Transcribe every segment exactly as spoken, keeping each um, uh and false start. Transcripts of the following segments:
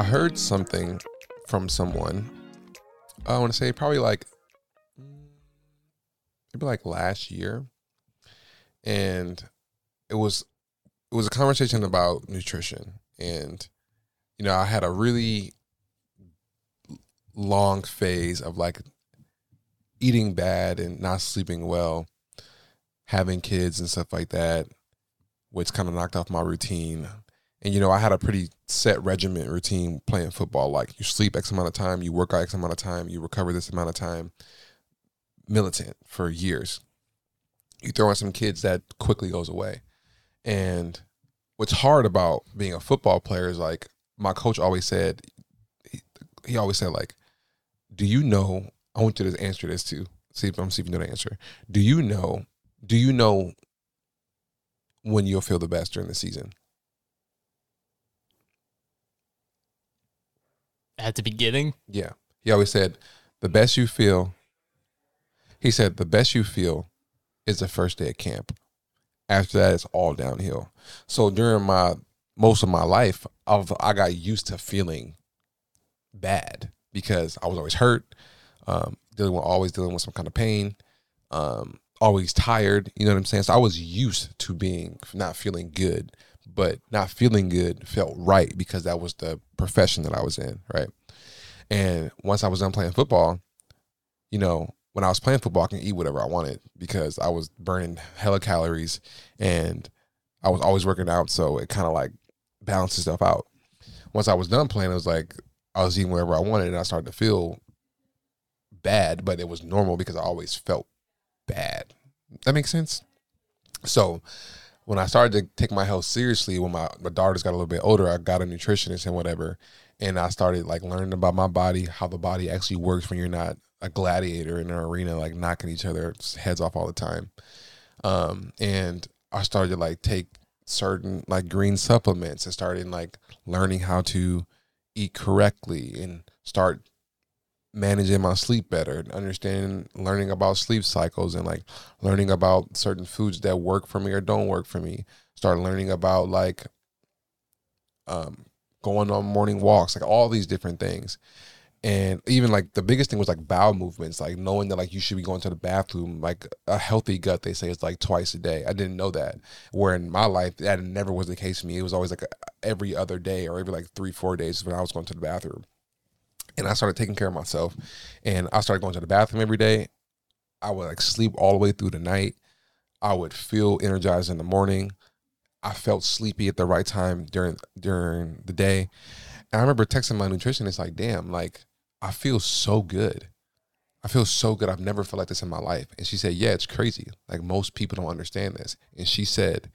I heard something from someone. I want to say probably like maybe like last year, and it was it was a conversation about nutrition, and you know I had a really long phase of like eating bad and not sleeping well, having kids and stuff like that, which kind of knocked off my routine. And, you know, I had a pretty set regimen routine playing football. Like, you sleep X amount of time, you work out X amount of time, you recover this amount of time, militant for years. You throw in some kids, that quickly goes away. And what's hard about being a football player is, like, my coach always said, he, he always said, like, do you know, I want you to answer this too. See if I'm see if you know the answer. Do you know, do you know when you'll feel the best during the season? At the beginning? Yeah. He always said, the best you feel, he said, the best you feel is the first day of camp. After that, it's all downhill. So during my, most of my life, I've, I got used to feeling bad because I was always hurt, um, dealing with, always dealing with some kind of pain, um, always tired, you know what I'm saying? So I was used to being, not feeling good. But not feeling good felt right because that was the profession that I was in, right? And once I was done playing football, you know, when I was playing football, I can eat whatever I wanted because I was burning hella calories and I was always working out, so it kind of like balances stuff out. Once I was done playing, it was like I was eating whatever I wanted and I started to feel bad, but it was normal because I always felt bad. That makes sense? So when I started to take my health seriously, when my, my daughters got a little bit older, I got a nutritionist and whatever. And I started like learning about my body, how the body actually works when you're not a gladiator in an arena, like knocking each other's heads off all the time. Um, and I started to like take certain like green supplements and started like learning how to eat correctly and start managing my sleep better and understanding, learning about sleep cycles and like learning about certain foods that work for me or don't work for me. Start learning about like um going on morning walks, like all these different things. And even like the biggest thing was like bowel movements, like knowing that like you should be going to the bathroom, like a healthy gut, they say, it's like twice a day. I didn't know that, where in my life that never was the case for me. It was always like every other day or every like three four days when I was going to the bathroom. And I started taking care of myself, and I started going to the bathroom every day. I would like sleep all the way through the night. I would feel energized in the morning. I felt sleepy at the right time during during the day. And I remember texting my nutritionist like, damn, like I feel so good. I feel so good. I've never felt like this in my life. And she said, yeah, it's crazy. Like most people don't understand this. And she said,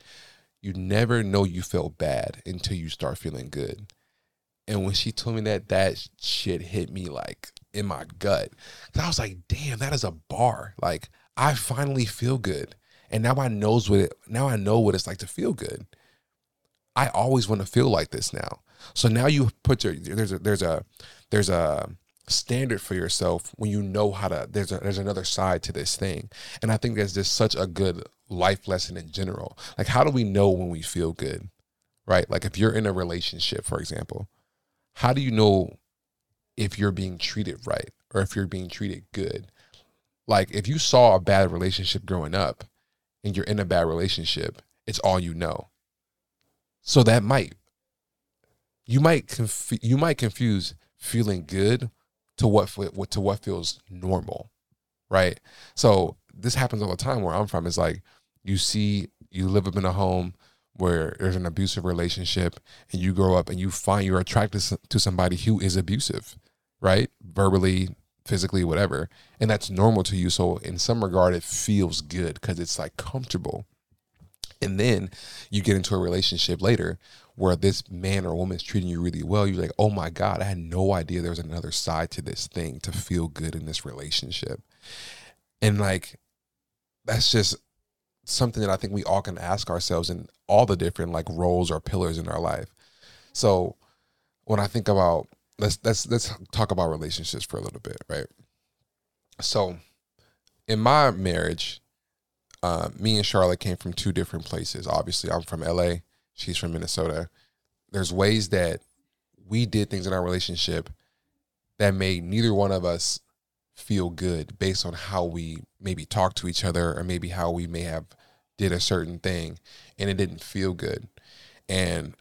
you never know you feel bad until you start feeling good. And when she told me that, that shit hit me like in my gut. And I was like, damn, that is a bar. Like I finally feel good. And now I knows what it, now I know what it's like to feel good. I always want to feel like this now. So now you put your, there's a, there's a, there's a standard for yourself when you know how to, there's a, there's another side to this thing. And I think that's just such a good life lesson in general. Like, how do we know when we feel good, right? Like if you're in a relationship, for example, how do you know if you're being treated right or if you're being treated good? Like if you saw a bad relationship growing up and you're in a bad relationship, it's all you know. So that might, you might, conf- you might confuse feeling good to what, what, to what feels normal, right? So this happens all the time where I'm from. It's like you see, you live up in a home where there's an abusive relationship and you grow up and you find you're attracted to somebody who is abusive, right? Verbally, physically, whatever. And that's normal to you. So in some regard, it feels good because it's like comfortable. And then you get into a relationship later where this man or woman is treating you really well. You're like, oh my God, I had no idea there was another side to this thing to feel good in this relationship. And like, that's just something that I think we all can ask ourselves in all the different like roles or pillars in our life. So when I think about, let's, let's, let's talk about relationships for a little bit. Right. So in my marriage, uh, me and Charlotte came from two different places. Obviously I'm from L A. She's from Minnesota. There's ways that we did things in our relationship that made neither one of us feel good based on how we maybe talked to each other or maybe how we may have did a certain thing, and it didn't feel good. And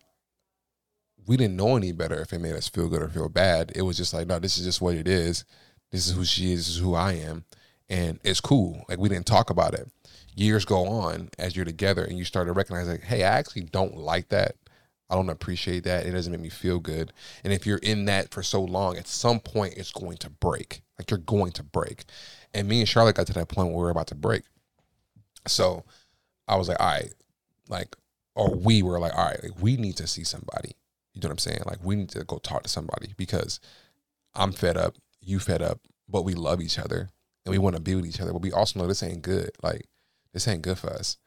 we didn't know any better if it made us feel good or feel bad. It was just like, no, this is just what it is. This is who she is. This is who I am. And it's cool. Like, we didn't talk about it. Years go on as you're together and you start to recognize, like, hey, I actually don't like that. I don't appreciate that. It doesn't make me feel good. And if you're in that for so long, at some point it's going to break. Like, you're going to break. And me and Charlotte got to that point where we were about to break. So I was like, all right, like, or we were like, all right, like, we need to see somebody. You know what I'm saying? Like, we need to go talk to somebody because I'm fed up, you fed up, but we love each other and we want to be with each other. But we also know this ain't good. Like, this ain't good for us.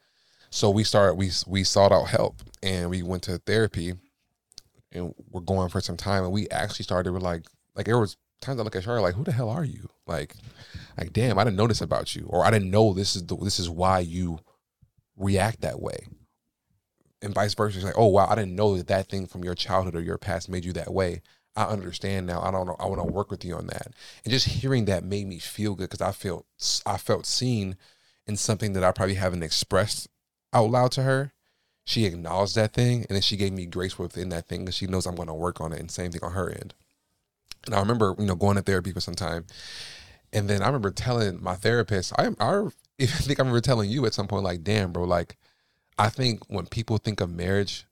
So we started, we we sought out help and we went to therapy and we're going for some time. And we actually started with like, like there was times I look at Charlotte like, who the hell are you? Like, like, damn, I didn't know this about you. Or I didn't know this is the, this is why you react that way. And vice versa. It's like, oh, wow, I didn't know that that thing from your childhood or your past made you that way. I understand now. I don't know. I want to work with you on that. And just hearing that made me feel good because I felt, I felt seen in something that I probably haven't expressed out loud to her. She acknowledged that thing, and then she gave me grace within that thing because she knows I'm going to work on it, and same thing on her end. And I remember, you know, going to therapy for some time, and then I remember telling my therapist, I, I, I think I remember telling you at some point, like, damn, bro, like, I think when people think of marriage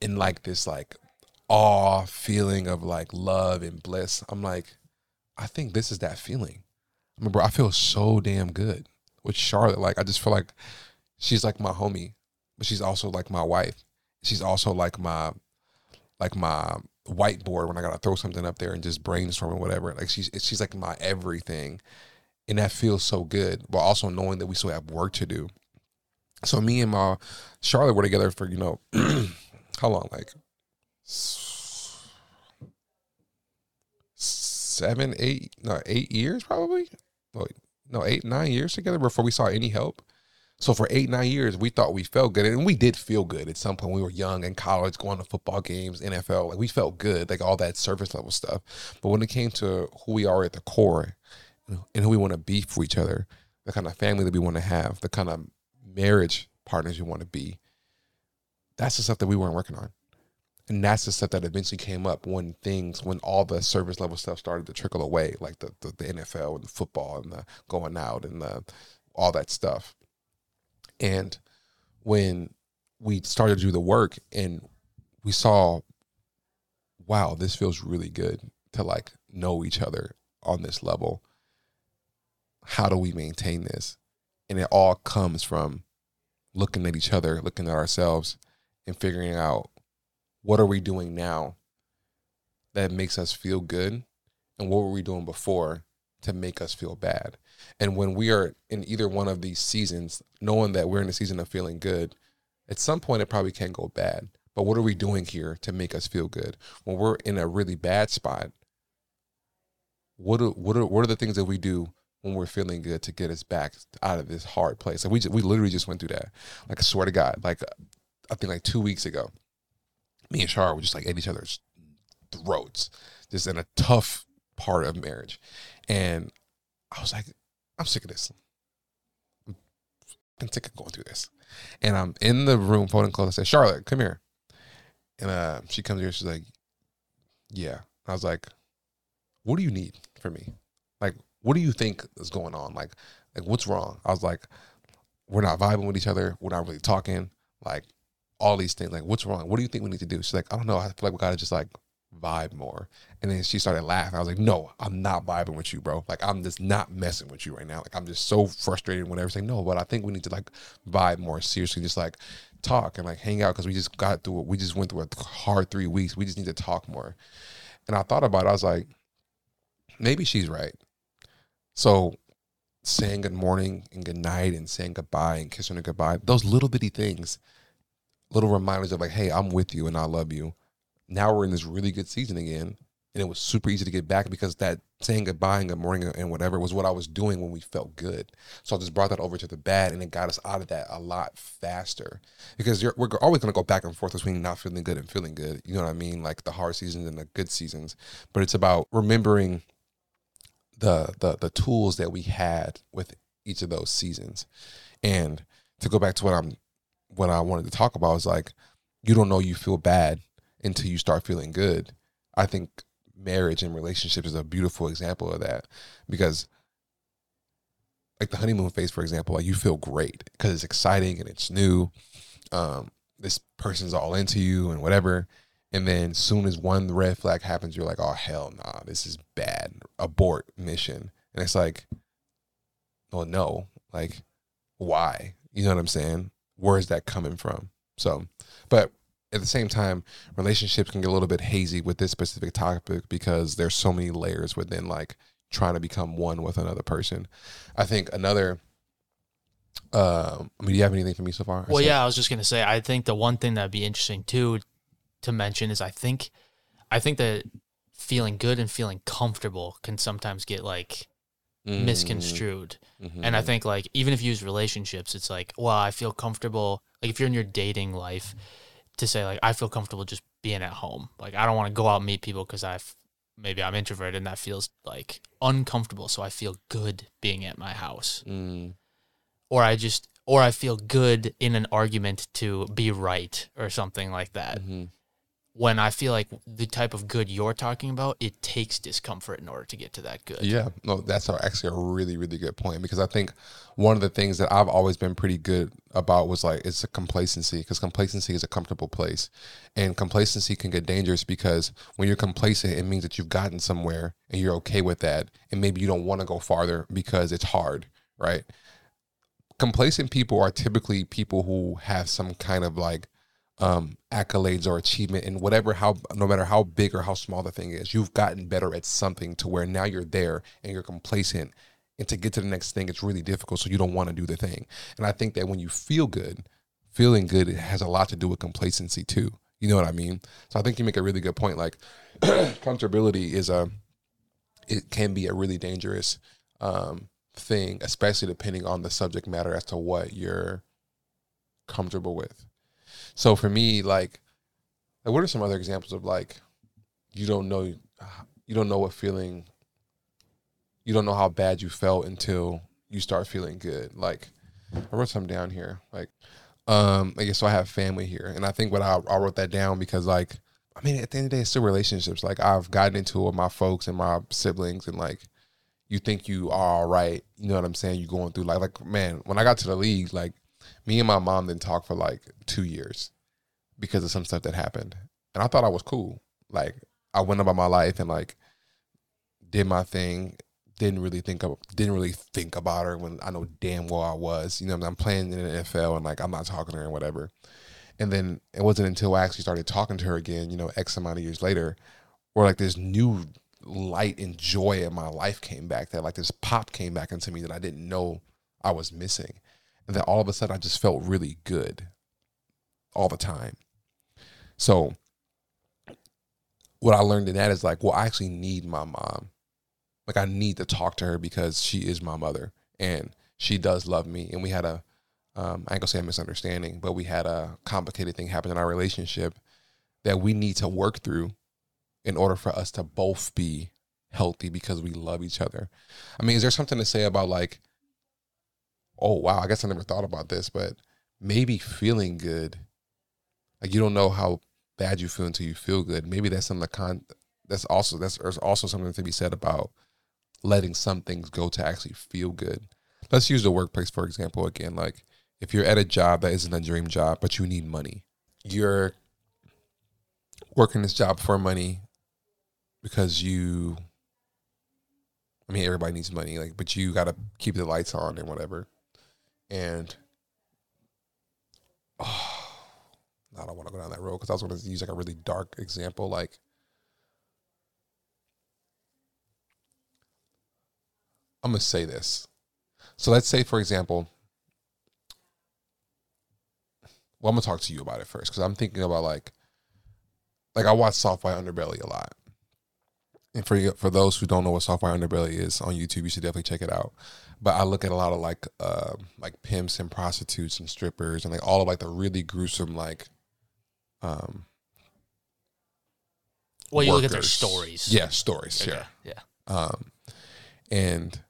in like this like awe feeling of like love and bliss, I'm like, I think this is that feeling. I mean, bro, I feel so damn good with Charlotte. Like, I just feel like she's like my homie, but she's also like my wife. She's also like my like my whiteboard when I gotta throw something up there and just brainstorm or whatever. Like, she's she's like my everything, and that feels so good. But also knowing that we still have work to do. So me and my Charlotte were together for, you know, how long? Like seven, eight, no, eight years probably. No, eight, nine years together before we saw any help. So for eight, nine years, we thought we felt good. And we did feel good at some point. We were young in college, going to football games, N F L. Like, we felt good, like all that surface level stuff. But when it came to who we are at the core and who we want to be for each other, the kind of family that we want to have, the kind of marriage partners you want to be, that's the stuff that we weren't working on. And that's the stuff that eventually came up when things, when all the service level stuff started to trickle away, like the, the, the N F L and the football and the going out and the, all that stuff. And when we started to do the work and we saw, wow, this feels really good to like know each other on this level. How do we maintain this? And it all comes from looking at each other, looking at ourselves, and figuring out what are we doing now that makes us feel good, and what were we doing before to make us feel bad. And when we are in either one of these seasons, knowing that we're in a season of feeling good, at some point it probably can go bad. But what are we doing here to make us feel good? When we're in a really bad spot, what are, what are, what are the things that we do when we're feeling good to get us back out of this hard place? Like, we just, we literally just went through that. Like, I swear to God, like, I think like two weeks ago, me and Char were just like at each other's throats, just in a tough part of marriage. And I was like, I'm sick of this. I've been sick of going through this. And I'm in the room, folding clothes. I said, Charlotte, come here. And uh, she comes here. She's like, yeah. I was like, what do you need from me? Like, what do you think is going on? Like, like what's wrong? I was like, we're not vibing with each other. We're not really talking. Like, all these things. Like, what's wrong? What do you think we need to do? She's like, I don't know. I feel like we got to just like vibe more. And then she started laughing. I was like, no, I'm not vibing with you, bro. Like, I'm just not messing with you right now. Like, I'm just so frustrated when everything. No, but I think we need to like vibe more seriously. Just like talk and like hang out because we just got through it. We just went through a hard three weeks. We just need to talk more. And I thought about it. I was like, maybe she's right. So saying good morning and good night and saying goodbye and kissing her goodbye, those little bitty things, little reminders of like, hey, I'm with you and I love you. Now we're in this really good season again. And it was super easy to get back because that saying goodbye and good morning and whatever was what I was doing when we felt good. So I just brought that over to the bad, and it got us out of that a lot faster, because you're, we're always going to go back and forth between not feeling good and feeling good. You know what I mean? Like the hard seasons and the good seasons. But it's about remembering the the the tools that we had with each of those seasons. And to go back to what I'm what I wanted to talk about is, like, you don't know you feel bad until you start feeling good. I think marriage and relationships is a beautiful example of that, because like the honeymoon phase, for example, like you feel great because it's exciting and it's new. Um, this person's all into you and whatever. And then soon as one red flag happens, you're like, oh, hell nah, this is bad. Abort mission. And it's like, well, no, like why? You know what I'm saying? Where is that coming from? So, but at the same time, relationships can get a little bit hazy with this specific topic because there's so many layers within, like, trying to become one with another person. I think another, um, I mean, do you have anything for me so far? Well, yeah, I was just going to say, I think the one thing that'd be interesting too to mention is I think, I think that feeling good and feeling comfortable can sometimes get like mm-hmm. misconstrued. Mm-hmm. And I think, like, even if you use relationships, it's like, well, I feel comfortable. Like if you're in your dating life, to say, like, I feel comfortable just being at home. Like, I don't want to go out and meet people because I've maybe I'm introverted and that feels, like, uncomfortable. So I feel good being at my house. Mm. Or I just, or I feel good in an argument to be right or something like that. Mm-hmm. When I feel like the type of good you're talking about, it takes discomfort in order to get to that good. Yeah. No, that's actually a really, really good point, because I think one of the things that I've always been pretty good about was, like, it's a complacency, because complacency is a comfortable place, and complacency can get dangerous because when you're complacent, it means that you've gotten somewhere and you're okay with that. And maybe you don't want to go farther because it's hard, right? Complacent people are typically people who have some kind of, like, um accolades or achievement in whatever, how no matter how big or how small the thing is, you've gotten better at something to where now you're there and you're complacent, and to get to the next thing it's really difficult, so you don't want to do the thing. And I think that when you feel good, feeling good, it has a lot to do with complacency too, you know what I mean? So I think you make a really good point, like comfortability is a it can be a really dangerous um thing, especially depending on the subject matter as to what you're comfortable with. So for me, like, what are some other examples of, like, you don't know, you don't know what feeling, you don't know how bad you felt until you start feeling good. Like, I wrote some down here. Like, um, I guess so I have family here, and I think what I, I wrote that down because, like, I mean, at the end of the day, it's still relationships. Like, I've gotten into it with my folks and my siblings, and, like, you think you are all right, you know what I'm saying? You're going through like, like man, when I got to the league, like, me and my mom didn't talk for like two years because of some stuff that happened. And I thought I was cool. Like, I went about my life and, like, did my thing. Didn't really think of, didn't really think about her when I know damn well I was, you know, I'm playing in the N F L and, like, I'm not talking to her and whatever. And then it wasn't until I actually started talking to her again, you know, X amount of years later, where, like, this new light and joy in my life came back, that, like, this pop came back into me that I didn't know I was missing. And then all of a sudden I just felt really good all the time. So what I learned in that is, like, well, I actually need my mom. Like, I need to talk to her because she is my mother and she does love me. And we had a, um, I ain't gonna say a misunderstanding, but we had a complicated thing happen in our relationship that we need to work through in order for us to both be healthy because we love each other. I mean, is there something to say about, like, oh, wow, I guess I never thought about this, but maybe feeling good, like, you don't know how bad you feel until you feel good. Maybe that's something that con- that's also that's there's also something to be said about letting some things go to actually feel good. Let's use the workplace, for example, again. Like, if you're at a job that isn't a dream job, but you need money, you're working this job for money because you, I mean, everybody needs money, like, but you got to keep the lights on and whatever. And oh, I don't want to go down that road because I was going to use like a really dark example. Like, I'm going to say this. So let's say, for example, well, I'm going to talk to you about it first because I'm thinking about like, like I watch Soft White Underbelly a lot. And for for those who don't know what Soft White Underbelly is on YouTube, you should definitely check it out. But I look at a lot of like uh, like pimps and prostitutes and strippers and like all of like the really gruesome like. Um, well, you workers. Look at their stories. Yeah, stories. Okay. Yeah, yeah. Um, and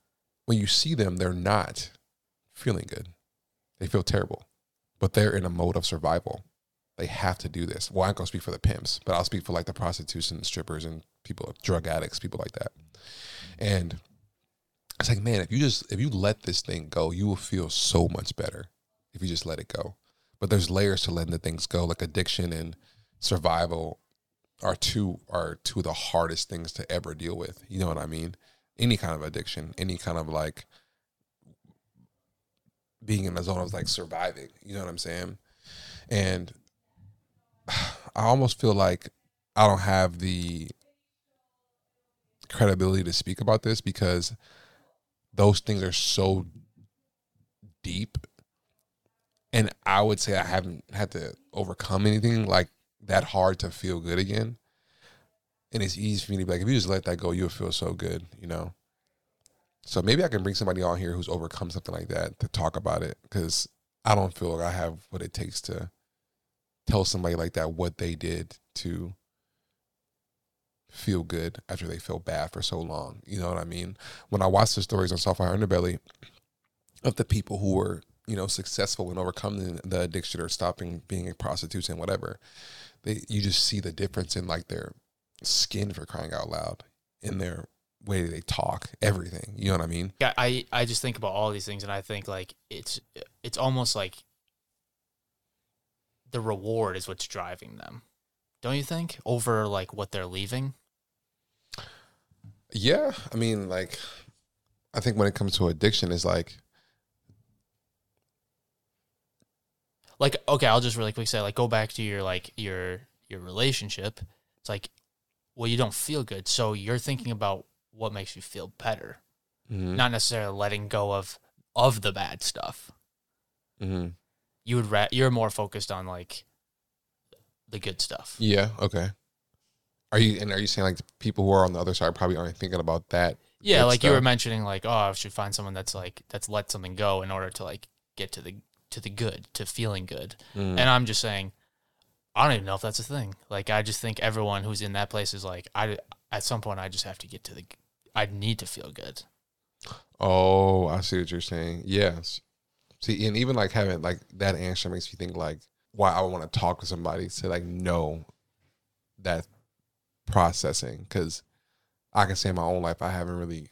when you see them, they're not feeling good. They feel terrible, but they're in a mode of survival. They have to do this. Well, I ain't gonna speak for the pimps, but I'll speak for like the prostitutes and strippers and people, drug addicts, people like that. And it's like, man, if you just, if you let this thing go, you will feel so much better if you just let it go. But there's layers to letting the things go. Like addiction and survival are two, are two of the hardest things to ever deal with. You know what I mean? Any kind of addiction, any kind of like being in the zone of like surviving, you know what I'm saying? And I almost feel like I don't have the credibility to speak about this because those things are so deep, and I would say I haven't had to overcome anything like that hard to feel good again. And it's easy for me to be like, if you just let that go, you'll feel so good, you know? So maybe I can bring somebody on here who's overcome something like that to talk about it, because I don't feel like I have what it takes to tell somebody like that what they did to feel good after they felt bad for so long. You know what I mean? When I watch the stories on Soft White Underbelly of the people who were, you know, successful and overcoming the addiction or stopping being a prostitute and whatever, they, you just see the difference in like their skin, for crying out loud, in their way they talk, everything. You know what I mean? Yeah, I, I just think about all these things, and I think like it's it's almost like the reward is what's driving them, don't you think? Over like what they're leaving? Yeah. I mean, like, I think when it comes to addiction, it's like, like, okay, I'll just really quick say, like, go back to your, like, your, your relationship. It's like, well, you don't feel good. So you're thinking about what makes you feel better, mm-hmm. not necessarily letting go of, of the bad stuff. Mm-hmm. You would ra- you're more focused on like the good stuff. Yeah. Okay. Are you and are you saying like people who are on the other side probably aren't thinking about that? Yeah, like stuff? You were mentioning, like, oh, I should find someone that's like that's let something go in order to like get to the to the good, to feeling good. Mm. And I'm just saying, I don't even know if that's a thing. Like, I just think everyone who's in that place is like, I at some point I just have to get to the. I need to feel good. Oh, I see what you're saying. Yes. See, and even like having like that answer makes me think like why I would want to talk to somebody to like know that processing, because I can say in my own life I haven't really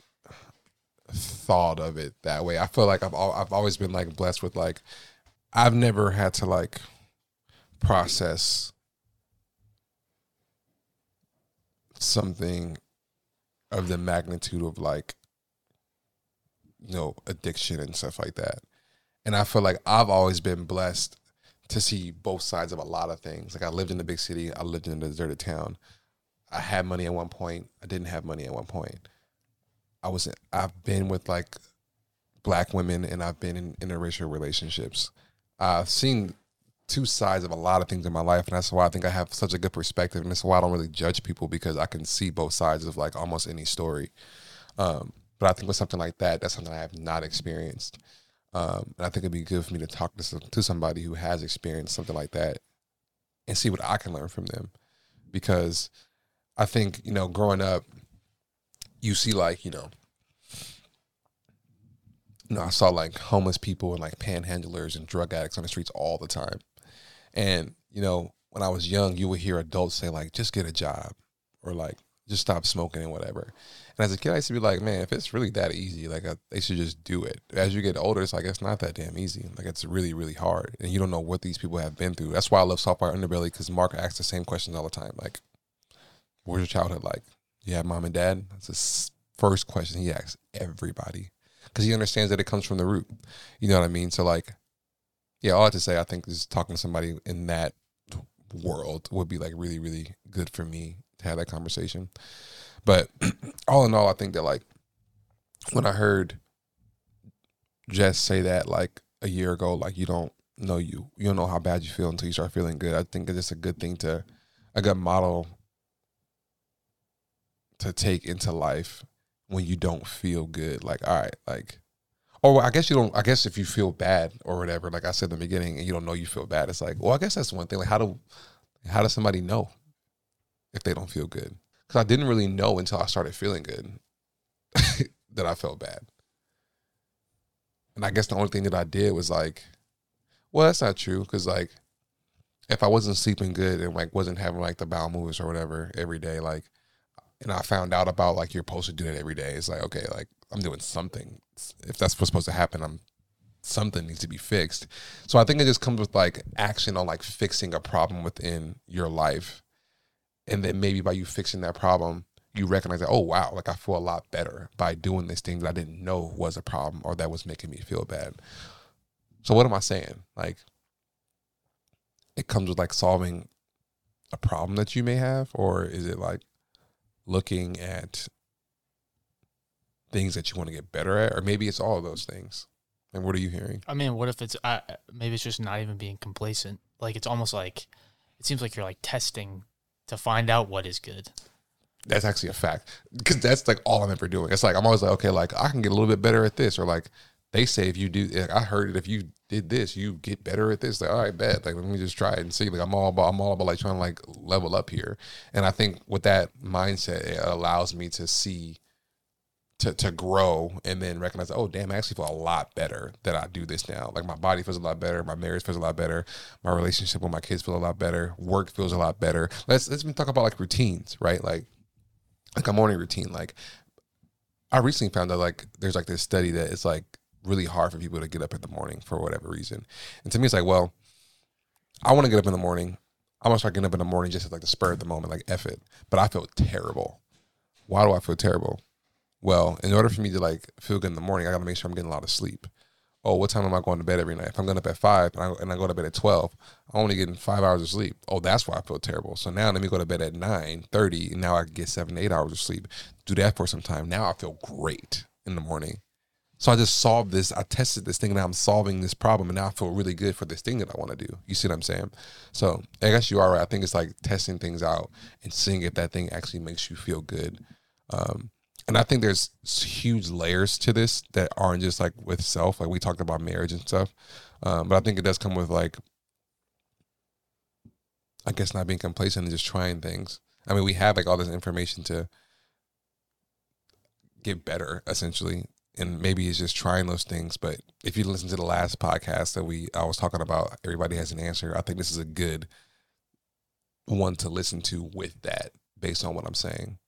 thought of it that way. I feel like I've al- I've always been like blessed with like I've never had to like process something of the magnitude of like, you know, addiction and stuff like that. And I feel like I've always been blessed to see both sides of a lot of things. Like, I lived in the big city. I lived in a deserted town. I had money at one point. I didn't have money at one point. I was, I've been with, like, black women, and I've been in interracial relationships. I've seen two sides of a lot of things in my life, and that's why I think I have such a good perspective, and that's why I don't really judge people, because I can see both sides of, like, almost any story. Um, but I think with something like that, that's something I have not experienced. Um, and I think it'd be good for me to talk to some, to somebody who has experienced something like that and see what I can learn from them. Because I think, you know, growing up, you see like, you know, you know, I saw like homeless people and like panhandlers and drug addicts on the streets all the time. And, you know, when I was young, you would hear adults say like, just get a job, or like, just stop smoking and whatever. And as a kid, I used to be like, man, if it's really that easy, like, I, they should just do it. As you get older, it's like, it's not that damn easy. Like, it's really, really hard. And you don't know what these people have been through. That's why I love Soft White Underbelly, because Mark asks the same questions all the time. Like, what was your childhood like? You have mom and dad? That's the first question he asks everybody, because he understands that it comes from the root. You know what I mean? So, like, yeah, all I have to say, I think, is talking to somebody in that world would be, like, really, really good for me to have that conversation. But all in all, I think that, like, when I heard Jess say that, like, a year ago, like, you don't know you. You don't know how bad you feel until you start feeling good. I think it's just a good thing to, a good model to take into life when you don't feel good. Like, all right, like, or I guess you don't, I guess if you feel bad or whatever, like I said in the beginning, and you don't know you feel bad, it's like, well, I guess that's one thing. Like, how do, how does somebody know if they don't feel good? Because I didn't really know until I started feeling good that I felt bad. And I guess the only thing that I did was like, well, that's not true. Because like, if I wasn't sleeping good and like wasn't having like the bowel movements or whatever every day, like, and I found out about like you're supposed to do that every day, it's like, okay, like I'm doing something. If that's what's supposed to happen, I'm something needs to be fixed. So I think it just comes with like action on like fixing a problem within your life. And then maybe by you fixing that problem, you recognize that, oh, wow, like I feel a lot better by doing this thing that I didn't know was a problem or that was making me feel bad. So what am I saying? Like, it comes with like solving a problem that you may have, or is it like looking at things that you want to get better at, or maybe it's all of those things? And what are you hearing? I mean, what if it's uh, maybe it's just not even being complacent. Like, it's almost like it seems like you're like testing to find out what is good. That's actually a fact, because that's like all I'm ever doing. It's like I'm always like, okay, like I can get a little bit better at this, or like they say if you do, like, I heard it, if you did this, you get better at this. Like, all right, bet. Like, let me just try it and see. Like, I'm all about, I'm all about like trying to like level up here. And I think with that mindset, it allows me to see, to to grow, and then recognize, oh damn, I actually feel a lot better that I do this now. Like, my body feels a lot better, my marriage feels a lot better, my relationship with my kids feels a lot better, work feels a lot better. Let's let's talk about like routines, right? Like. Like a morning routine. Like, I recently found out like there's like this study that it's like really hard for people to get up in the morning for whatever reason. And to me, it's like, well, I want to get up in the morning. I'm gonna start getting up in the morning just at like the spur of the moment, like F it. But I feel terrible. Why do I feel terrible? Well, in order for me to like feel good in the morning, I gotta make sure I'm getting a lot of sleep. Oh, what time am I going to bed every night? If I'm going up at five and I, and I go to bed at twelve, I'm only getting five hours of sleep. Oh, that's why I feel terrible. So now let me go to bed at nine thirty, and now I can get seven to eight hours of sleep. Do that for some time. Now I feel great in the morning. So I just solved this. I tested this thing, and now I'm solving this problem, and now I feel really good for this thing that I want to do. You see what I'm saying? So I guess you are right. I think it's like testing things out and seeing if that thing actually makes you feel good. Um And I think there's huge layers to this that aren't just like with self, like we talked about marriage and stuff. Um, but I think it does come with like, I guess, not being complacent and just trying things. I mean, we have like all this information to get better essentially. And maybe it's just trying those things. But if you listen to the last podcast that we, I was talking about, everybody has an answer. I think this is a good one to listen to with that, based on what I'm saying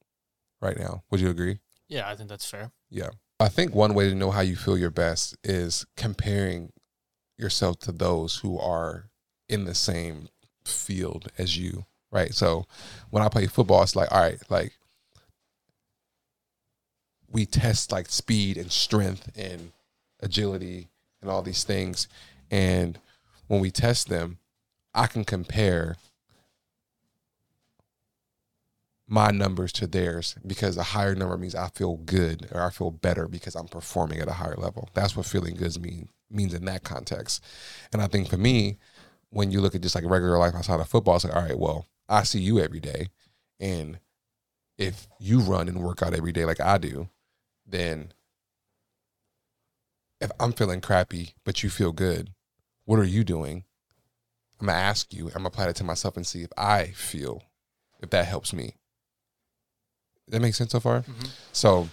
right now. Would you agree? Yeah, I think that's fair. Yeah. I think one way to know how you feel your best is comparing yourself to those who are in the same field as you, right? So when I play football, it's like, all right, like we test like speed and strength and agility and all these things. And when we test them, I can compare my numbers to theirs, because a higher number means I feel good, or I feel better because I'm performing at a higher level. That's what feeling good mean, means in that context. And I think for me, when you look at just like regular life outside of football, it's like, all right, well, I see you every day. And if you run and work out every day like I do, then if I'm feeling crappy, but you feel good, what are you doing? I'm going to ask you, I'm going to apply that to myself and see if I feel, if that helps me. That makes sense so far? Mm-hmm. So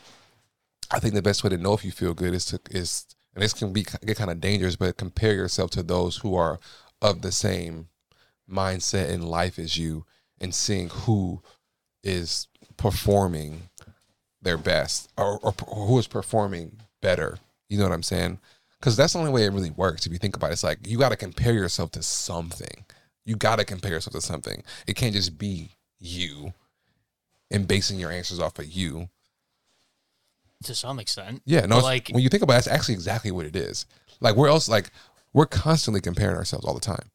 I think the best way to know if you feel good is to, is, and this can be get kind of dangerous, but compare yourself to those who are of the same mindset in life as you, and seeing who is performing their best, or, or, or who is performing better. You know what I'm saying? Because that's the only way it really works. If you think about it, it's like you got to compare yourself to something. You got to compare yourself to something. It can't just be you. And basing your answers off of you, to some extent, yeah. No, like when you think about it, it's actually exactly what it is. Like, where else? Like, we're constantly comparing ourselves all the time,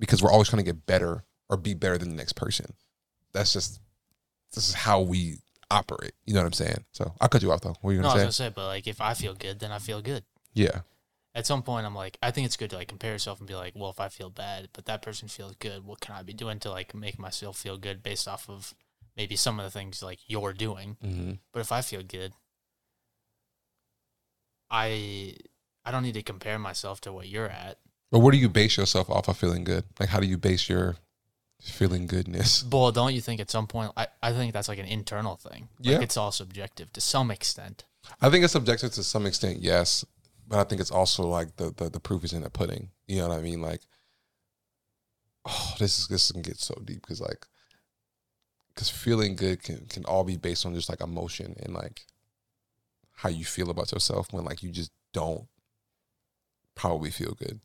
because we're always trying to get better or be better than the next person. That's just this is how we operate. You know what I'm saying? So I'll cut you off though. What were you gonna no, say? I was gonna say, but like, if I feel good, then I feel good. Yeah. At some point, I'm like, I think it's good to like compare yourself and be like, well, if I feel bad, but that person feels good, what can I be doing to like make myself feel good based off of maybe some of the things like you're doing. Mm-hmm. But if I feel good, I I don't need to compare myself to what you're at. But where do you base yourself off of feeling good? Like, how do you base your feeling goodness? Well, don't you think at some point, I, I think that's like an internal thing. Like yeah. It's all subjective to some extent. I think it's subjective to some extent, yes. But I think it's also like the, the, the proof is in the pudding. You know what I mean? Like, oh, this is this can get so deep because like, because feeling good can, can all be based on just like emotion and like how you feel about yourself when like you just don't probably feel good.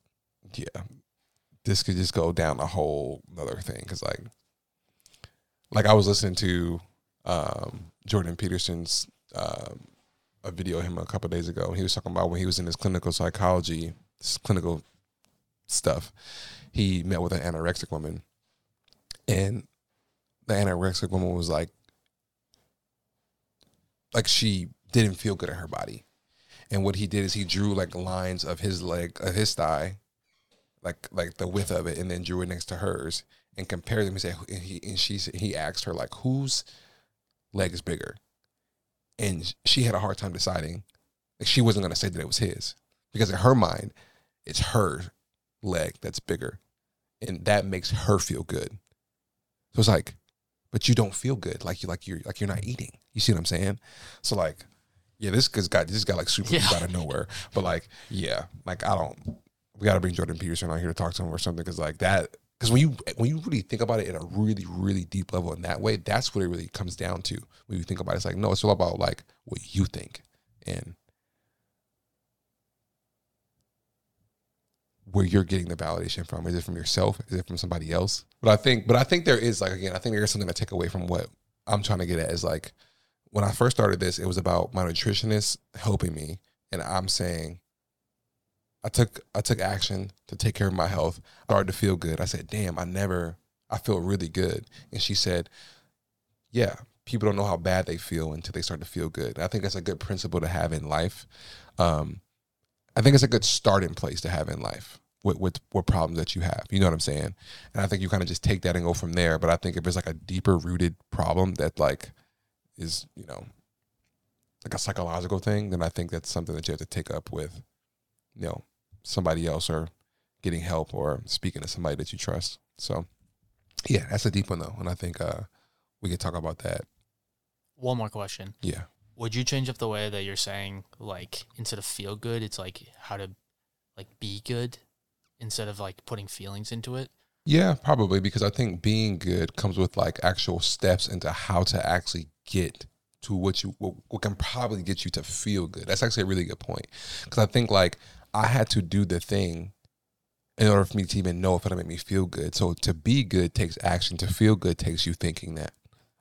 Yeah, this could just go down a whole other thing because like, like I was listening to um, Jordan Peterson's um, a video of him a couple of days ago, and he was talking about when he was in his clinical psychology, his clinical stuff. He met with an anorexic woman, and the anorexic woman was like, like she didn't feel good in her body. And what he did is he drew like lines of his leg, of his thigh, like like the width of it, and then drew it next to hers and compared them. He said, and he and she he asked her like, whose leg is bigger? And she had a hard time deciding. Like she wasn't gonna say that it was his because in her mind, it's her leg that's bigger, and that makes her feel good. So it's like, but you don't feel good. Like you like you're like you're not eating. You see what I'm saying? So like. Yeah, this got this got like super yeah. out of nowhere. But like, yeah, like I don't. We got to bring Jordan Peterson out here to talk to him or something because like that. Because when you when you really think about it in a really really deep level in that way, that's what it really comes down to. When you think about it, it's like no, it's all about like what you think and where you're getting the validation from. Is it from yourself? Is it from somebody else? But I think, but I think there is like again, I think there is something to take away from what I'm trying to get at is like. When I first started this, it was about my nutritionist helping me, and I'm saying I took I took action to take care of my health. I started to feel good. I said, damn, I never, I feel really good. And she said, yeah, people don't know how bad they feel until they start to feel good. And I think that's a good principle to have in life. Um, I think it's a good starting place to have in life with, with what problems that you have. You know what I'm saying? And I think you kind of just take that and go from there. But I think if it's like a deeper rooted problem that like, is, you know, like a psychological thing, then I think that's something that you have to take up with, you know, somebody else or getting help or speaking to somebody that you trust. So, yeah, that's a deep one, though, and I think uh, we could talk about that. One more question. Yeah. Would you change up the way that you're saying, like, instead of feel good, it's, like, how to, like, be good instead of, like, putting feelings into it? Yeah, probably, because I think being good comes with, like, actual steps into how to actually get to what you what, what can probably get you to feel good. That's actually a really good point because I think like I had to do the thing in order for me to even know if it'll make me feel good. So to be good takes action. To feel good takes you thinking that,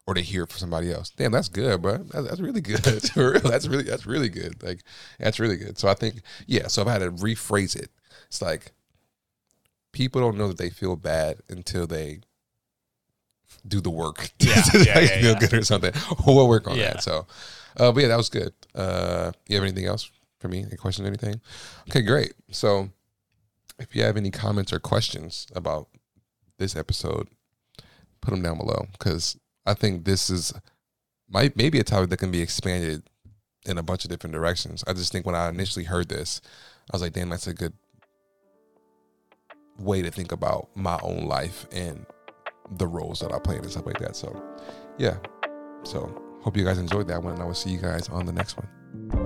or to hear it from somebody else. Damn, that's good, bro. That's, that's really good. For real, that's really that's really good. Like that's really good. So I think yeah. So if I had to rephrase it, it's like people don't know that they feel bad until they. Do the work yeah, to yeah, yeah, feel yeah. good or something. We'll work on yeah. that. So, uh, but yeah, that was good. Uh, you have anything else for me? Any questions or anything? Okay, great. So, if you have any comments or questions about this episode, put them down below because I think this is might maybe a topic that can be expanded in a bunch of different directions. I just think when I initially heard this, I was like, damn, that's a good way to think about my own life and the roles that I play and stuff like that. So yeah. So hope you guys enjoyed that one, and I will see you guys on the next one.